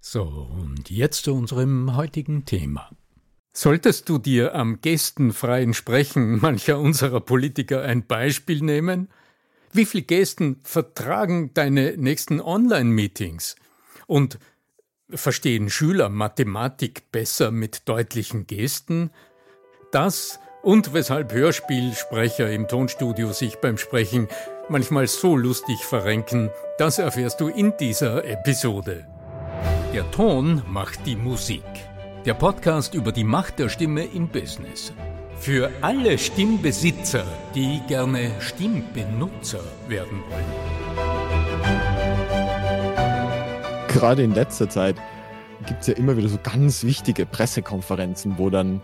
So, und jetzt zu unserem heutigen Thema. Solltest du dir am gestenfreien Sprechen mancher unserer Politiker ein Beispiel nehmen? Wie viele Gesten vertragen deine nächsten Online-Meetings? Und verstehen Schüler Mathematik besser mit deutlichen Gesten? Das und weshalb Hörspielsprecher im Tonstudio sich beim Sprechen manchmal so lustig verrenken, das erfährst du in dieser Episode. Der Ton macht die Musik. Der Podcast über die Macht der Stimme im Business. Für alle Stimmbesitzer, die gerne Stimmbenutzer werden wollen. Gerade in letzter Zeit gibt es ja immer wieder so ganz wichtige Pressekonferenzen, wo dann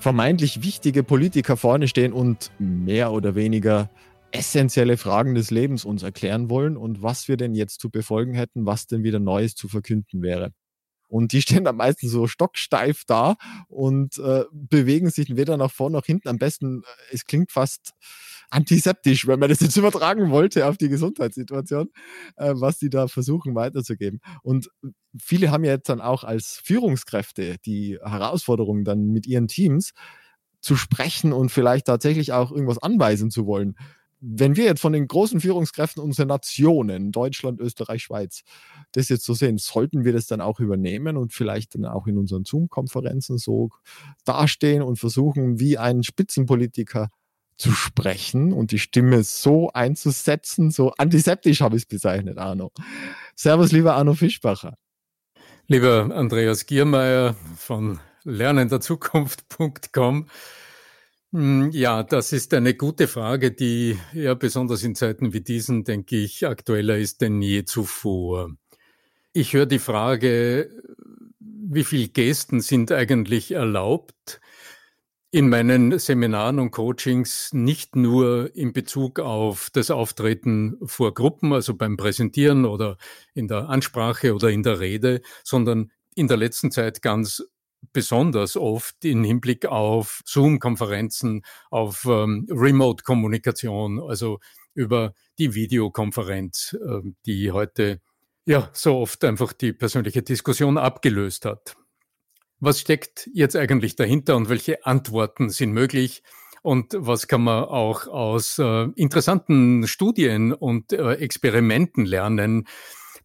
vermeintlich wichtige Politiker vorne stehen und mehr oder weniger essentielle Fragen des Lebens uns erklären wollen und was wir denn jetzt zu befolgen hätten, was denn wieder Neues zu verkünden wäre. Und die stehen dann meistens so stocksteif da und bewegen sich weder nach vorne noch hinten. Am besten, es klingt fast antiseptisch, wenn man das jetzt übertragen wollte auf die Gesundheitssituation, was die da versuchen weiterzugeben. Und viele haben ja jetzt dann auch als Führungskräfte die Herausforderung dann mit ihren Teams zu sprechen und vielleicht tatsächlich auch irgendwas anweisen zu wollen. Wenn wir jetzt von den großen Führungskräften unserer Nationen, Deutschland, Österreich, Schweiz, das jetzt so sehen, sollten wir das dann auch übernehmen und vielleicht dann auch in unseren Zoom-Konferenzen so dastehen und versuchen, wie ein Spitzenpolitiker zu sprechen und die Stimme so einzusetzen, so antiseptisch habe ich es bezeichnet, Arno. Servus, lieber Arno Fischbacher. Lieber Andreas Giermeier von lernenderzukunft.com. Ja, das ist eine gute Frage, die ja besonders in Zeiten wie diesen, denke ich, aktueller ist denn je zuvor. Ich höre die Frage, wie viele Gesten sind eigentlich erlaubt? In meinen Seminaren und Coachings nicht nur in Bezug auf das Auftreten vor Gruppen, also beim Präsentieren oder in der Ansprache oder in der Rede, sondern in der letzten Zeit ganz besonders oft im Hinblick auf Zoom-Konferenzen, auf Remote-Kommunikation, also über die Videokonferenz, die heute ja so oft einfach die persönliche Diskussion abgelöst hat. Was steckt jetzt eigentlich dahinter und welche Antworten sind möglich? Und was kann man auch aus interessanten Studien und Experimenten lernen,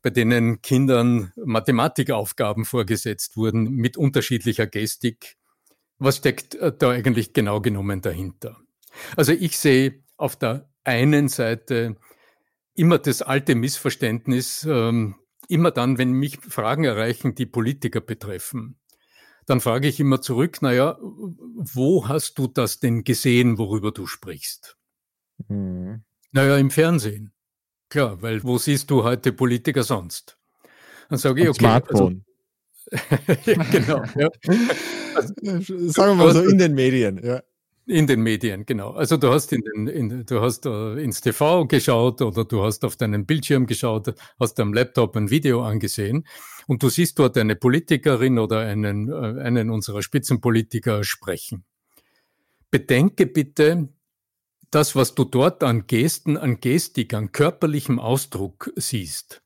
bei denen Kindern Mathematikaufgaben vorgesetzt wurden mit unterschiedlicher Gestik? Was steckt da eigentlich genau genommen dahinter? Also ich sehe auf der einen Seite immer das alte Missverständnis, immer dann, wenn mich Fragen erreichen, die Politiker betreffen. Dann frage ich immer zurück, wo hast du das denn gesehen, worüber du sprichst? Mhm. Im Fernsehen. Klar, weil wo siehst du heute Politiker sonst? Dann sage ich, okay. Smartphone. Also, ja, genau. Ja. Also, sagen wir mal so, in den Medien. Ja. In den Medien, genau. Also du hast ins TV geschaut oder du hast auf deinen Bildschirm geschaut, hast am Laptop ein Video angesehen und du siehst dort eine Politikerin oder einen unserer Spitzenpolitiker sprechen. Bedenke bitte, das, was du dort an Gesten, an Gestik, an körperlichem Ausdruck siehst,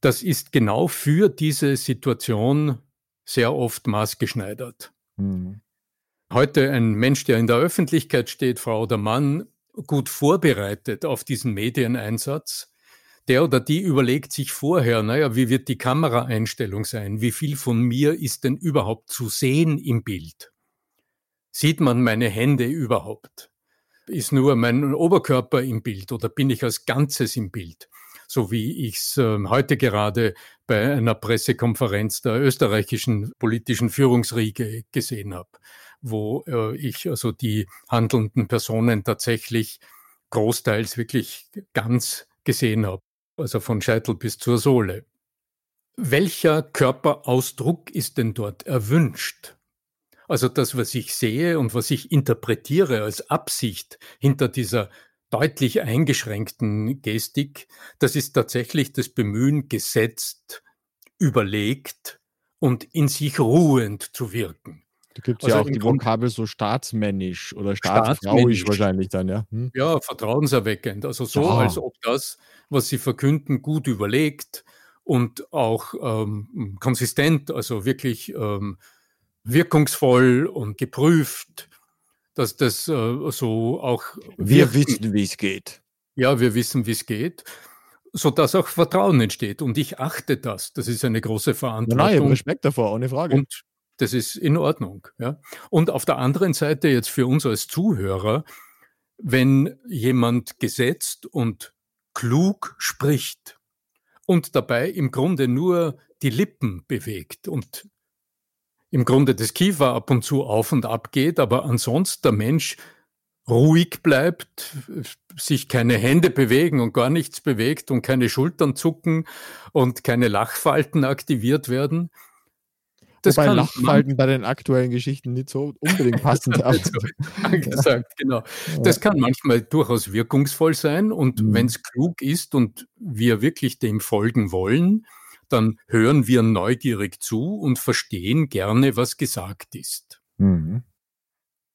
das ist genau für diese Situation sehr oft maßgeschneidert. Mhm. Heute ein Mensch, der in der Öffentlichkeit steht, Frau oder Mann, gut vorbereitet auf diesen Medieneinsatz, der oder die überlegt sich vorher, wie wird die Kameraeinstellung sein? Wie viel von mir ist denn überhaupt zu sehen im Bild? Sieht man meine Hände überhaupt? Ist nur mein Oberkörper im Bild oder bin ich als Ganzes im Bild? So wie ich es heute gerade bei einer Pressekonferenz der österreichischen politischen Führungsriege gesehen habe, wo ich also die handelnden Personen tatsächlich großteils wirklich ganz gesehen habe, also von Scheitel bis zur Sohle. Welcher Körperausdruck ist denn dort erwünscht? Also das, was ich sehe und was ich interpretiere als Absicht hinter dieser deutlich eingeschränkten Gestik, das ist tatsächlich das Bemühen, gesetzt, überlegt und in sich ruhend zu wirken. Da gibt es also ja auch die Vokabel so staatsmännisch oder staatsfrauisch wahrscheinlich dann, ja? Hm? Ja, vertrauenserweckend. Also so, als ob das, was sie verkünden, gut überlegt und auch konsistent, also wirklich wirkungsvoll und geprüft, dass das so auch... Wir wissen, wie es geht. Ja, wir wissen, wie es geht, sodass auch Vertrauen entsteht. Und ich achte das. Das ist eine große Verantwortung. Nein, ich habe Respekt davor, ohne Frage. Und das ist in Ordnung. Ja. Und auf der anderen Seite jetzt für uns als Zuhörer, wenn jemand gesetzt und klug spricht und dabei im Grunde nur die Lippen bewegt und im Grunde das Kiefer ab und zu auf und ab geht, aber ansonsten der Mensch ruhig bleibt, sich keine Hände bewegen und gar nichts bewegt und keine Schultern zucken und keine Lachfalten aktiviert werden. Das Wobei Lachfalten bei den aktuellen Geschichten nicht so unbedingt passend angesagt, genau. Das kann manchmal durchaus wirkungsvoll sein und wenn es klug ist und wir wirklich dem folgen wollen, dann hören wir neugierig zu und verstehen gerne, was gesagt ist. Mhm.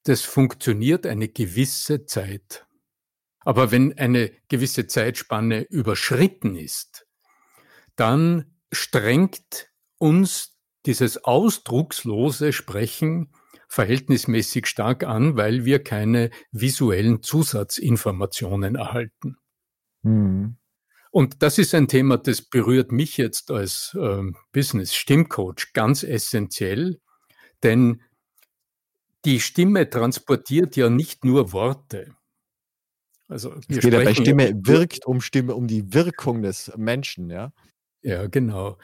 Das funktioniert eine gewisse Zeit. Aber wenn eine gewisse Zeitspanne überschritten ist, dann strengt uns dieses ausdruckslose Sprechen verhältnismäßig stark an, weil wir keine visuellen Zusatzinformationen erhalten. Mhm. Und das ist ein Thema, das berührt mich jetzt als Business-Stimmcoach ganz essentiell, denn die Stimme transportiert ja nicht nur Worte. Also es geht ja bei Stimme wirkt um die Wirkung des Menschen, ja? Ja, genau.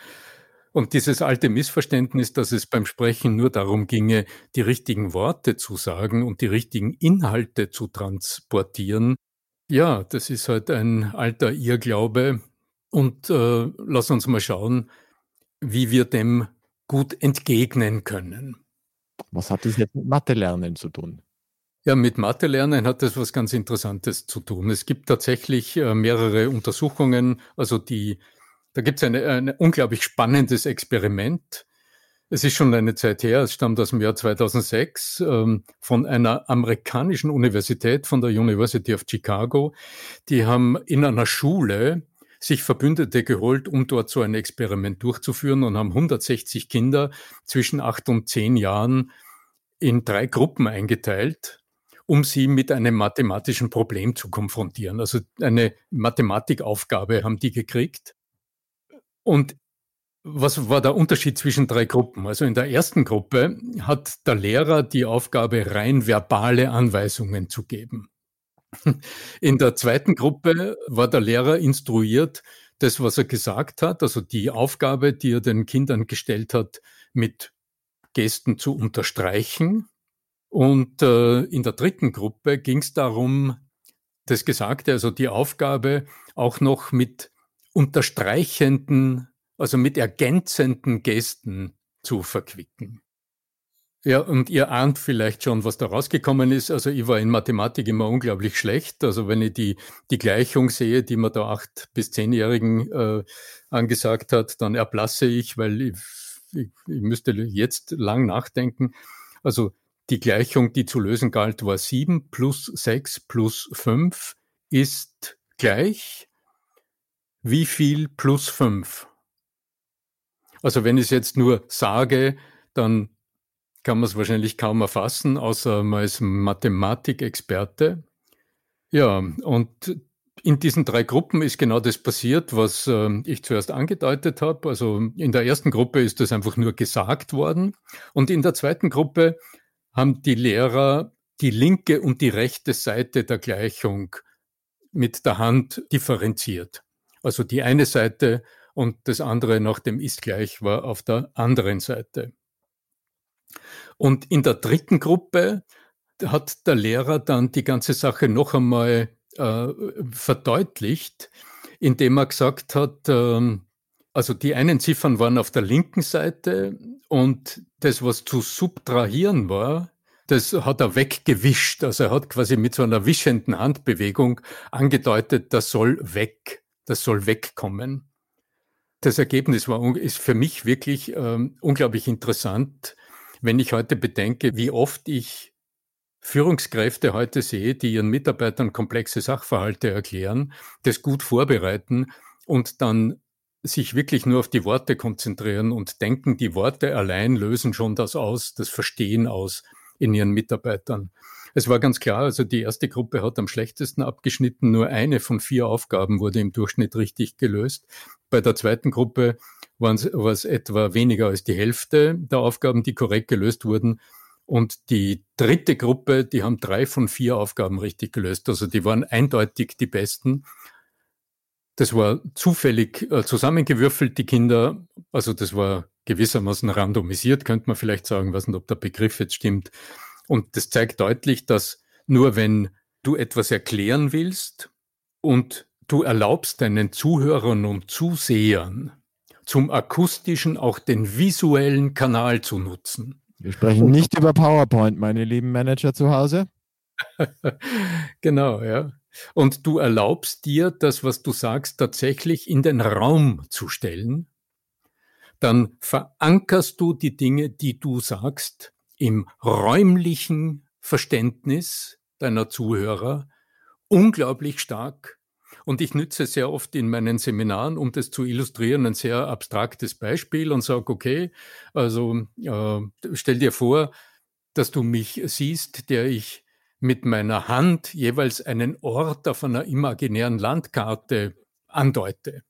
Und dieses alte Missverständnis, dass es beim Sprechen nur darum ginge, die richtigen Worte zu sagen und die richtigen Inhalte zu transportieren, ja, das ist halt ein alter Irrglaube und lass uns mal schauen, wie wir dem gut entgegnen können. Was hat das jetzt mit Mathe-Lernen zu tun? Ja, mit Mathe-Lernen hat das was ganz Interessantes zu tun. Es gibt tatsächlich mehrere Untersuchungen, also da gibt es ein unglaublich spannendes Experiment. Es ist schon eine Zeit her, es stammt aus dem Jahr 2006, von einer amerikanischen Universität, von der University of Chicago. Die haben in einer Schule sich Verbündete geholt, um dort so ein Experiment durchzuführen und haben 160 Kinder zwischen 8 und 10 Jahren in 3 Gruppen eingeteilt, um sie mit einem mathematischen Problem zu konfrontieren. Also eine Mathematikaufgabe haben die gekriegt. Und was war der Unterschied zwischen 3 Gruppen? Also in der ersten Gruppe hat der Lehrer die Aufgabe, rein verbale Anweisungen zu geben. In der zweiten Gruppe war der Lehrer instruiert, das, was er gesagt hat, also die Aufgabe, die er den Kindern gestellt hat, mit Gesten zu unterstreichen. Und in der dritten Gruppe ging es darum, das Gesagte, also die Aufgabe, auch noch mit unterstreichenden, also mit ergänzenden Gesten zu verquicken. Ja, und ihr ahnt vielleicht schon, was da rausgekommen ist. Also ich war in Mathematik immer unglaublich schlecht. Also wenn ich die Gleichung sehe, die man da 8- bis 10-Jährigen angesagt hat, dann erblasse ich, weil ich müsste jetzt lang nachdenken. Also die Gleichung, die zu lösen galt, war 7 + 6 + 5 ist gleich wie viel + 5? Also wenn ich es jetzt nur sage, dann kann man es wahrscheinlich kaum erfassen, außer man ist Mathematikexperte. Ja, und in diesen drei Gruppen ist genau das passiert, was ich zuerst angedeutet habe. Also in der ersten Gruppe ist das einfach nur gesagt worden. Und in der zweiten Gruppe haben die Lehrer die linke und die rechte Seite der Gleichung mit der Hand differenziert. Also die eine Seite und das andere nach dem Ist gleich war auf der anderen Seite. Und in der dritten Gruppe hat der Lehrer dann die ganze Sache noch einmal verdeutlicht, indem er gesagt hat, also die einen Ziffern waren auf der linken Seite und das, was zu subtrahieren war, das hat er weggewischt. Also er hat quasi mit so einer wischenden Handbewegung angedeutet, das soll weg, das soll wegkommen. Das Ergebnis ist für mich wirklich unglaublich interessant, wenn ich heute bedenke, wie oft ich Führungskräfte heute sehe, die ihren Mitarbeitern komplexe Sachverhalte erklären, das gut vorbereiten und dann sich wirklich nur auf die Worte konzentrieren und denken, die Worte allein lösen schon das aus, das Verstehen aus in ihren Mitarbeitern. Es war ganz klar, also die erste Gruppe hat am schlechtesten abgeschnitten, nur eine von 4 Aufgaben wurde im Durchschnitt richtig gelöst. Bei der zweiten Gruppe war es etwa weniger als die Hälfte der Aufgaben, die korrekt gelöst wurden. Und die dritte Gruppe, die haben 3 von 4 Aufgaben richtig gelöst. Also die waren eindeutig die besten. Das war zufällig zusammengewürfelt, die Kinder. Also das war gewissermaßen randomisiert, könnte man vielleicht sagen. Ich weiß nicht, ob der Begriff jetzt stimmt. Und das zeigt deutlich, dass nur wenn du etwas erklären willst und du erlaubst deinen Zuhörern und Zusehern, zum akustischen auch den visuellen Kanal zu nutzen. Wir sprechen nicht über PowerPoint, meine lieben Manager zu Hause. Genau, ja. Und du erlaubst dir, das, was du sagst, tatsächlich in den Raum zu stellen. Dann verankerst du die Dinge, die du sagst, im räumlichen Verständnis deiner Zuhörer unglaublich stark. Und ich nütze sehr oft in meinen Seminaren, um das zu illustrieren, ein sehr abstraktes Beispiel und sage, okay, also stell dir vor, dass du mich siehst, der ich mit meiner Hand jeweils einen Ort auf einer imaginären Landkarte andeute.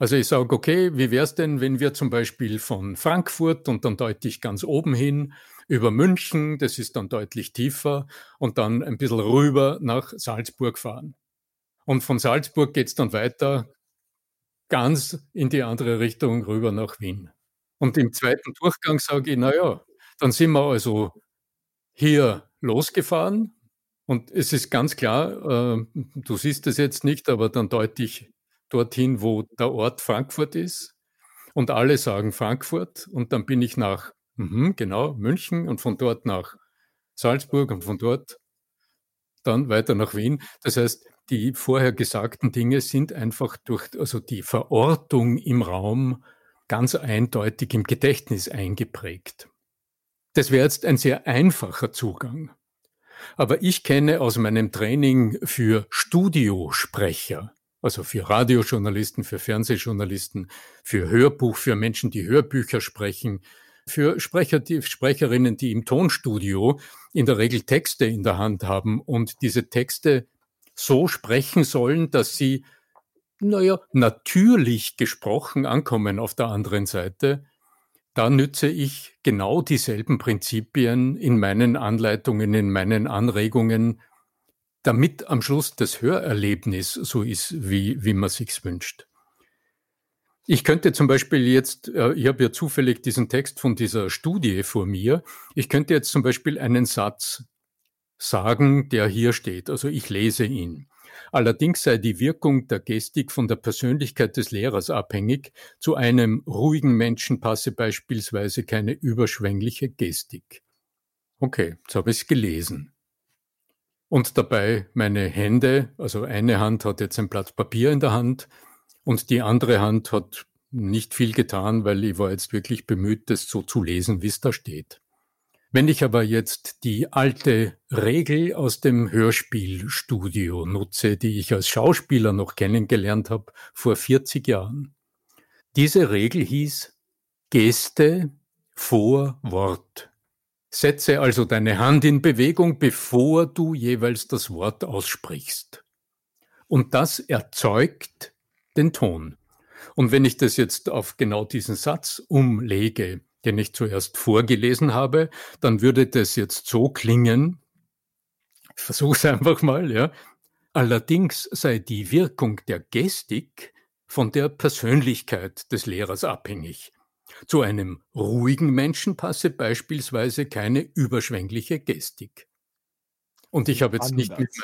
Also ich sage, okay, wie wäre es denn, wenn wir zum Beispiel von Frankfurt und dann deute ich ganz oben hin, über München, das ist dann deutlich tiefer, und dann ein bisschen rüber nach Salzburg fahren. Und von Salzburg geht es dann weiter ganz in die andere Richtung rüber nach Wien. Und im zweiten Durchgang sage ich, naja, dann sind wir also hier losgefahren. Und es ist ganz klar, du siehst es jetzt nicht, aber dann deute ich dorthin, wo der Ort Frankfurt ist. Und alle sagen Frankfurt. Und dann bin ich nach München und von dort nach Salzburg und von dort dann weiter nach Wien. Das heißt, die vorher gesagten Dinge sind einfach durch die Verortung im Raum ganz eindeutig im Gedächtnis eingeprägt. Das wäre jetzt ein sehr einfacher Zugang. Aber ich kenne aus meinem Training für Studiosprecher, also für Radiojournalisten, für Fernsehjournalisten, für Hörbuch, für Menschen, die Hörbücher sprechen, für Sprecherinnen, die im Tonstudio in der Regel Texte in der Hand haben und diese Texte so sprechen sollen, dass sie, natürlich gesprochen ankommen auf der anderen Seite, da nütze ich genau dieselben Prinzipien in meinen Anleitungen, in meinen Anregungen, damit am Schluss das Hörerlebnis so ist, wie man sich's wünscht. Ich könnte zum Beispiel jetzt, ich habe ja zufällig diesen Text von dieser Studie vor mir, ich könnte jetzt zum Beispiel einen Satz sagen, der hier steht. Also ich lese ihn. Allerdings sei die Wirkung der Gestik von der Persönlichkeit des Lehrers abhängig. Zu einem ruhigen Menschen passe beispielsweise keine überschwängliche Gestik. Okay, jetzt habe ich es gelesen. Und dabei meine Hände, also eine Hand hat jetzt ein Blatt Papier in der Hand und die andere Hand hat nicht viel getan, weil ich war jetzt wirklich bemüht, das so zu lesen, wie es da steht. Wenn ich aber jetzt die alte Regel aus dem Hörspielstudio nutze, die ich als Schauspieler noch kennengelernt habe vor 40 Jahren. Diese Regel hieß, Geste vor Wort. Setze also deine Hand in Bewegung, bevor du jeweils das Wort aussprichst. Und das erzeugt den Ton. Und wenn ich das jetzt auf genau diesen Satz umlege, den ich zuerst vorgelesen habe, dann würde das jetzt so klingen, ich versuch's einfach mal, ja. Allerdings sei die Wirkung der Gestik von der Persönlichkeit des Lehrers abhängig. Zu einem ruhigen Menschen passe beispielsweise keine überschwängliche Gestik. Und ich habe jetzt nicht mit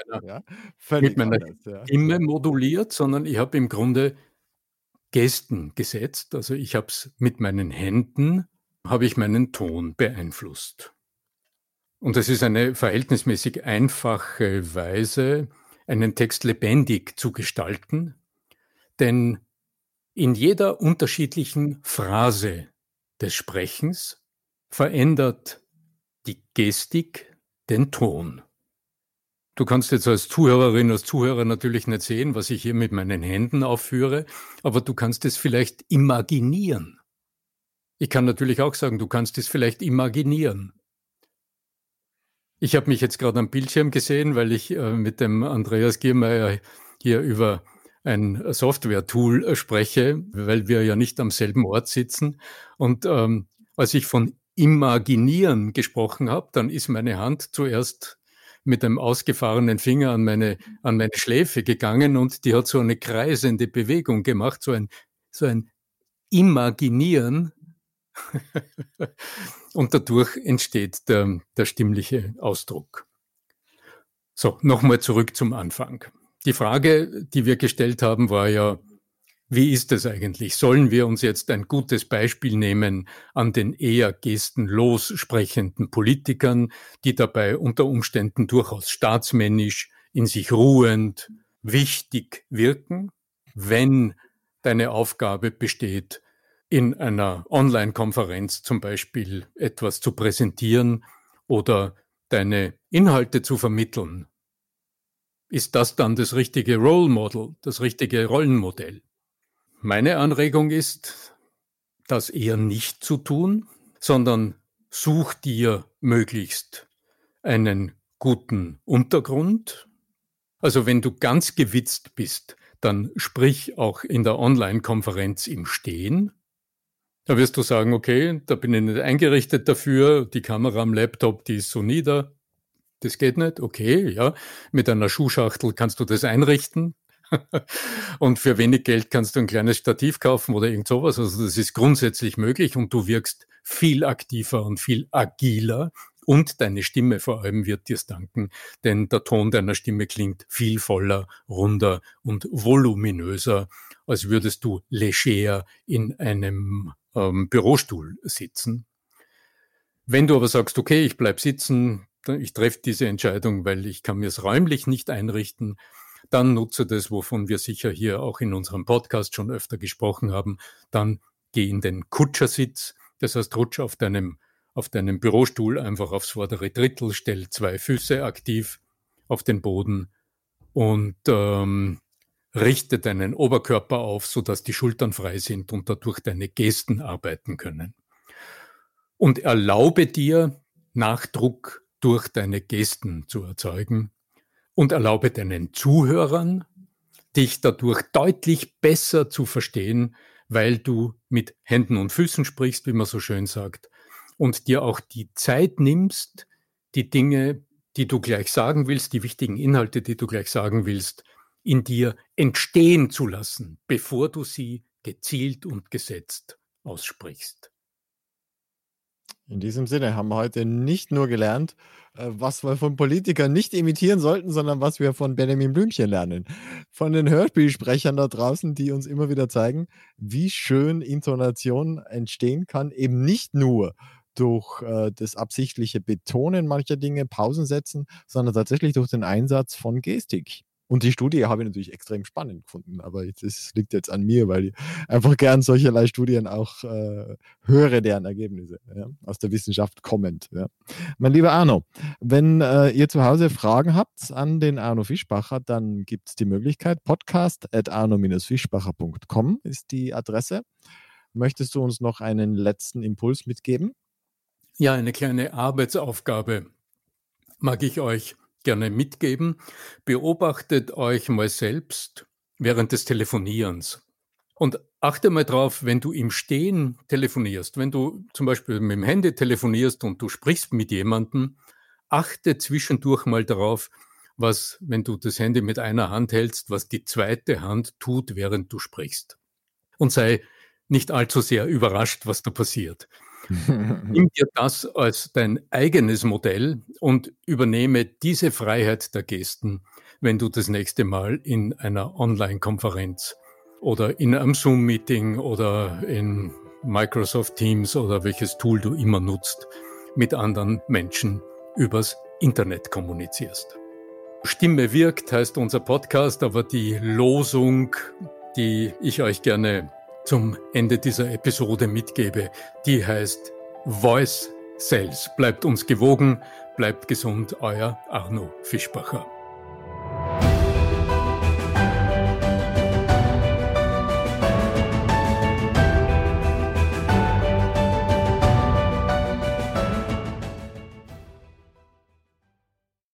meiner Stimme moduliert, sondern ich habe im Grunde Gesten gesetzt. Also ich habe es mit meinen Händen, habe ich meinen Ton beeinflusst. Und das ist eine verhältnismäßig einfache Weise, einen Text lebendig zu gestalten, denn in jeder unterschiedlichen Phrase des Sprechens verändert die Gestik den Ton. Du kannst jetzt als Zuhörerin, als Zuhörer natürlich nicht sehen, was ich hier mit meinen Händen aufführe, aber du kannst es vielleicht imaginieren. Ich kann natürlich auch sagen, du kannst es vielleicht imaginieren. Ich habe mich jetzt gerade am Bildschirm gesehen, weil ich mit dem Andreas Giermeier hier über ein Software-Tool spreche, weil wir ja nicht am selben Ort sitzen. Und als ich von Imaginieren gesprochen habe, dann ist meine Hand zuerst mit dem ausgefahrenen Finger an meine Schläfe gegangen und die hat so eine kreisende Bewegung gemacht, so ein Imaginieren. Und dadurch entsteht der stimmliche Ausdruck. So, nochmal zurück zum Anfang. Die Frage, die wir gestellt haben, war ja, wie ist das eigentlich? Sollen wir uns jetzt ein gutes Beispiel nehmen an den eher gestenlos sprechenden Politikern, die dabei unter Umständen durchaus staatsmännisch, in sich ruhend, wichtig wirken, wenn deine Aufgabe besteht, in einer Online-Konferenz zum Beispiel etwas zu präsentieren oder deine Inhalte zu vermitteln? Ist das dann das richtige Role Model, das richtige Rollenmodell? Meine Anregung ist, das eher nicht zu tun, sondern such dir möglichst einen guten Untergrund. Also wenn du ganz gewitzt bist, dann sprich auch in der Online-Konferenz im Stehen. Da wirst du sagen, okay, da bin ich nicht eingerichtet dafür, die Kamera am Laptop, die ist so nieder. Das geht nicht, okay, ja. Mit einer Schuhschachtel kannst du das einrichten und für wenig Geld kannst du ein kleines Stativ kaufen oder irgend sowas. Also das ist grundsätzlich möglich und du wirkst viel aktiver und viel agiler und deine Stimme vor allem wird dir's danken, denn der Ton deiner Stimme klingt viel voller, runder und voluminöser, als würdest du leger in einem Bürostuhl sitzen. Wenn du aber sagst, okay, ich bleib sitzen, ich treffe diese Entscheidung, weil ich kann mir es räumlich nicht einrichten, dann nutze das, wovon wir sicher hier auch in unserem Podcast schon öfter gesprochen haben, dann geh in den Kutschersitz, das heißt rutsch auf deinem Bürostuhl einfach aufs vordere Drittel, stell 2 Füße aktiv auf den Boden und richte deinen Oberkörper auf, sodass die Schultern frei sind und dadurch deine Gesten arbeiten können. Und erlaube dir, Nachdruck durch deine Gesten zu erzeugen und erlaube deinen Zuhörern, dich dadurch deutlich besser zu verstehen, weil du mit Händen und Füßen sprichst, wie man so schön sagt, und dir auch die Zeit nimmst, die Dinge, die du gleich sagen willst, die wichtigen Inhalte, die du gleich sagen willst, in dir entstehen zu lassen, bevor du sie gezielt und gesetzt aussprichst. In diesem Sinne haben wir heute nicht nur gelernt, was wir von Politikern nicht imitieren sollten, sondern was wir von Benjamin Blümchen lernen. Von den Hörspielsprechern da draußen, die uns immer wieder zeigen, wie schön Intonation entstehen kann, eben nicht nur durch das absichtliche Betonen mancher Dinge, Pausen setzen, sondern tatsächlich durch den Einsatz von Gestik. Und die Studie habe ich natürlich extrem spannend gefunden, aber das liegt jetzt an mir, weil ich einfach gern solcherlei Studien auch höre, deren Ergebnisse aus der Wissenschaft kommend. Ja. Mein lieber Arno, wenn ihr zu Hause Fragen habt an den Arno Fischbacher, dann gibt es die Möglichkeit, podcast@arno-fischbacher.com ist die Adresse. Möchtest du uns noch einen letzten Impuls mitgeben? Ja, eine kleine Arbeitsaufgabe mag ich euch gerne mitgeben. Beobachtet euch mal selbst während des Telefonierens. Und achte mal drauf, wenn du im Stehen telefonierst, wenn du zum Beispiel mit dem Handy telefonierst und du sprichst mit jemandem, achte zwischendurch mal darauf, was, wenn du das Handy mit einer Hand hältst, was die zweite Hand tut, während du sprichst. Und sei nicht allzu sehr überrascht, was da passiert. Nimm dir das als dein eigenes Modell und übernehme diese Freiheit der Gesten, wenn du das nächste Mal in einer Online-Konferenz oder in einem Zoom-Meeting oder in Microsoft Teams oder welches Tool du immer nutzt, mit anderen Menschen übers Internet kommunizierst. Stimme wirkt heißt unser Podcast, aber die Losung, die ich euch gerne zum Ende dieser Episode mitgebe, die heißt Voice Sales. Bleibt uns gewogen, bleibt gesund, euer Arno Fischbacher.